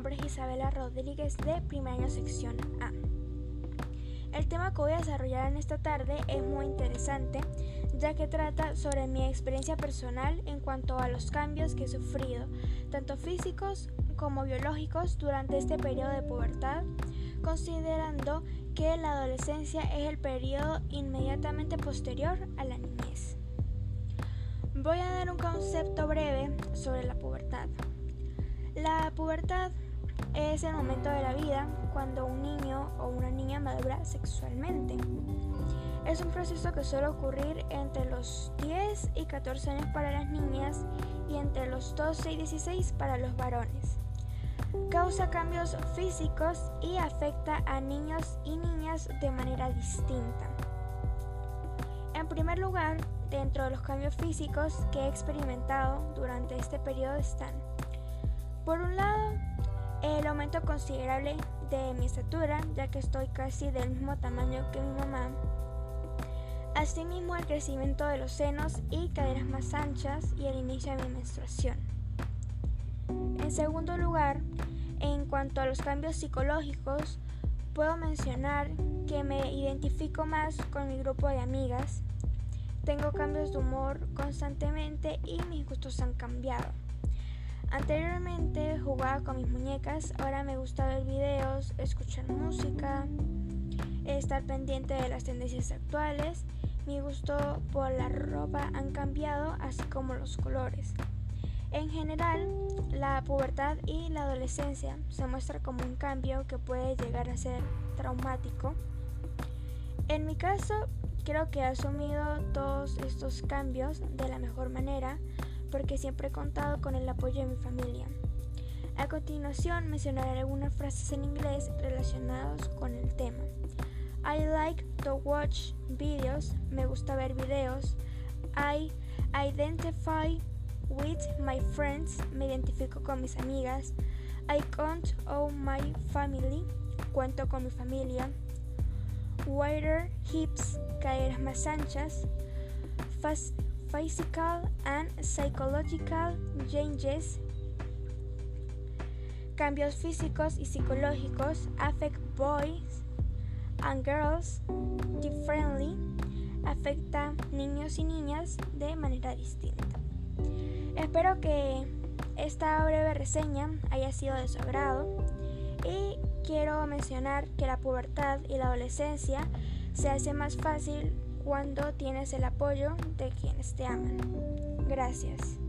nombre es Isabela Rodríguez de primer año sección A. El tema que voy a desarrollar en esta tarde es muy interesante, ya que trata sobre mi experiencia personal en cuanto a los cambios que he sufrido, tanto físicos como biológicos, durante este periodo de pubertad, considerando que la adolescencia es el periodo inmediatamente posterior a la niñez. Voy a dar un concepto breve sobre la pubertad. La pubertad es el momento de la vida cuando un niño o una niña madura sexualmente. Es un proceso que suele ocurrir entre los 10 y 14 años para las niñas y entre los 12 y 16 para los varones. Causa cambios físicos y afecta a niños y niñas de manera distinta. En primer lugar, dentro de los cambios físicos que he experimentado durante este periodo están, por un lado, el aumento considerable de mi estatura, ya que estoy casi del mismo tamaño que mi mamá. Asimismo, el crecimiento de los senos y caderas más anchas y el inicio de mi menstruación. En segundo lugar, en cuanto a los cambios psicológicos, puedo mencionar que me identifico más con mi grupo de amigas. Tengo cambios de humor constantemente y mis gustos han cambiado. Anteriormente jugaba con mis muñecas, ahora me gusta ver videos, escuchar música, estar pendiente de las tendencias actuales. Mi gusto por la ropa han cambiado, así como los colores. En general, la pubertad y la adolescencia se muestra como un cambio que puede llegar a ser traumático. En mi caso, creo que he asumido todos estos cambios de la mejor manera, porque siempre he contado con el apoyo de mi familia. A continuación mencionaré algunas frases en inglés relacionadas con el tema. I like to watch videos, me gusta ver videos. I identify with my friends, me identifico con mis amigas. I count on my family, cuento con mi familia. Wider hips, caderas más anchas. Physical and psychological changes, cambios físicos y psicológicos, affect boys and girls differently, afecta niños y niñas de manera distinta. Espero que esta breve reseña haya sido de su agrado y quiero mencionar que la pubertad y la adolescencia se hace más fácil cuando tienes el apoyo de quienes te aman. Gracias.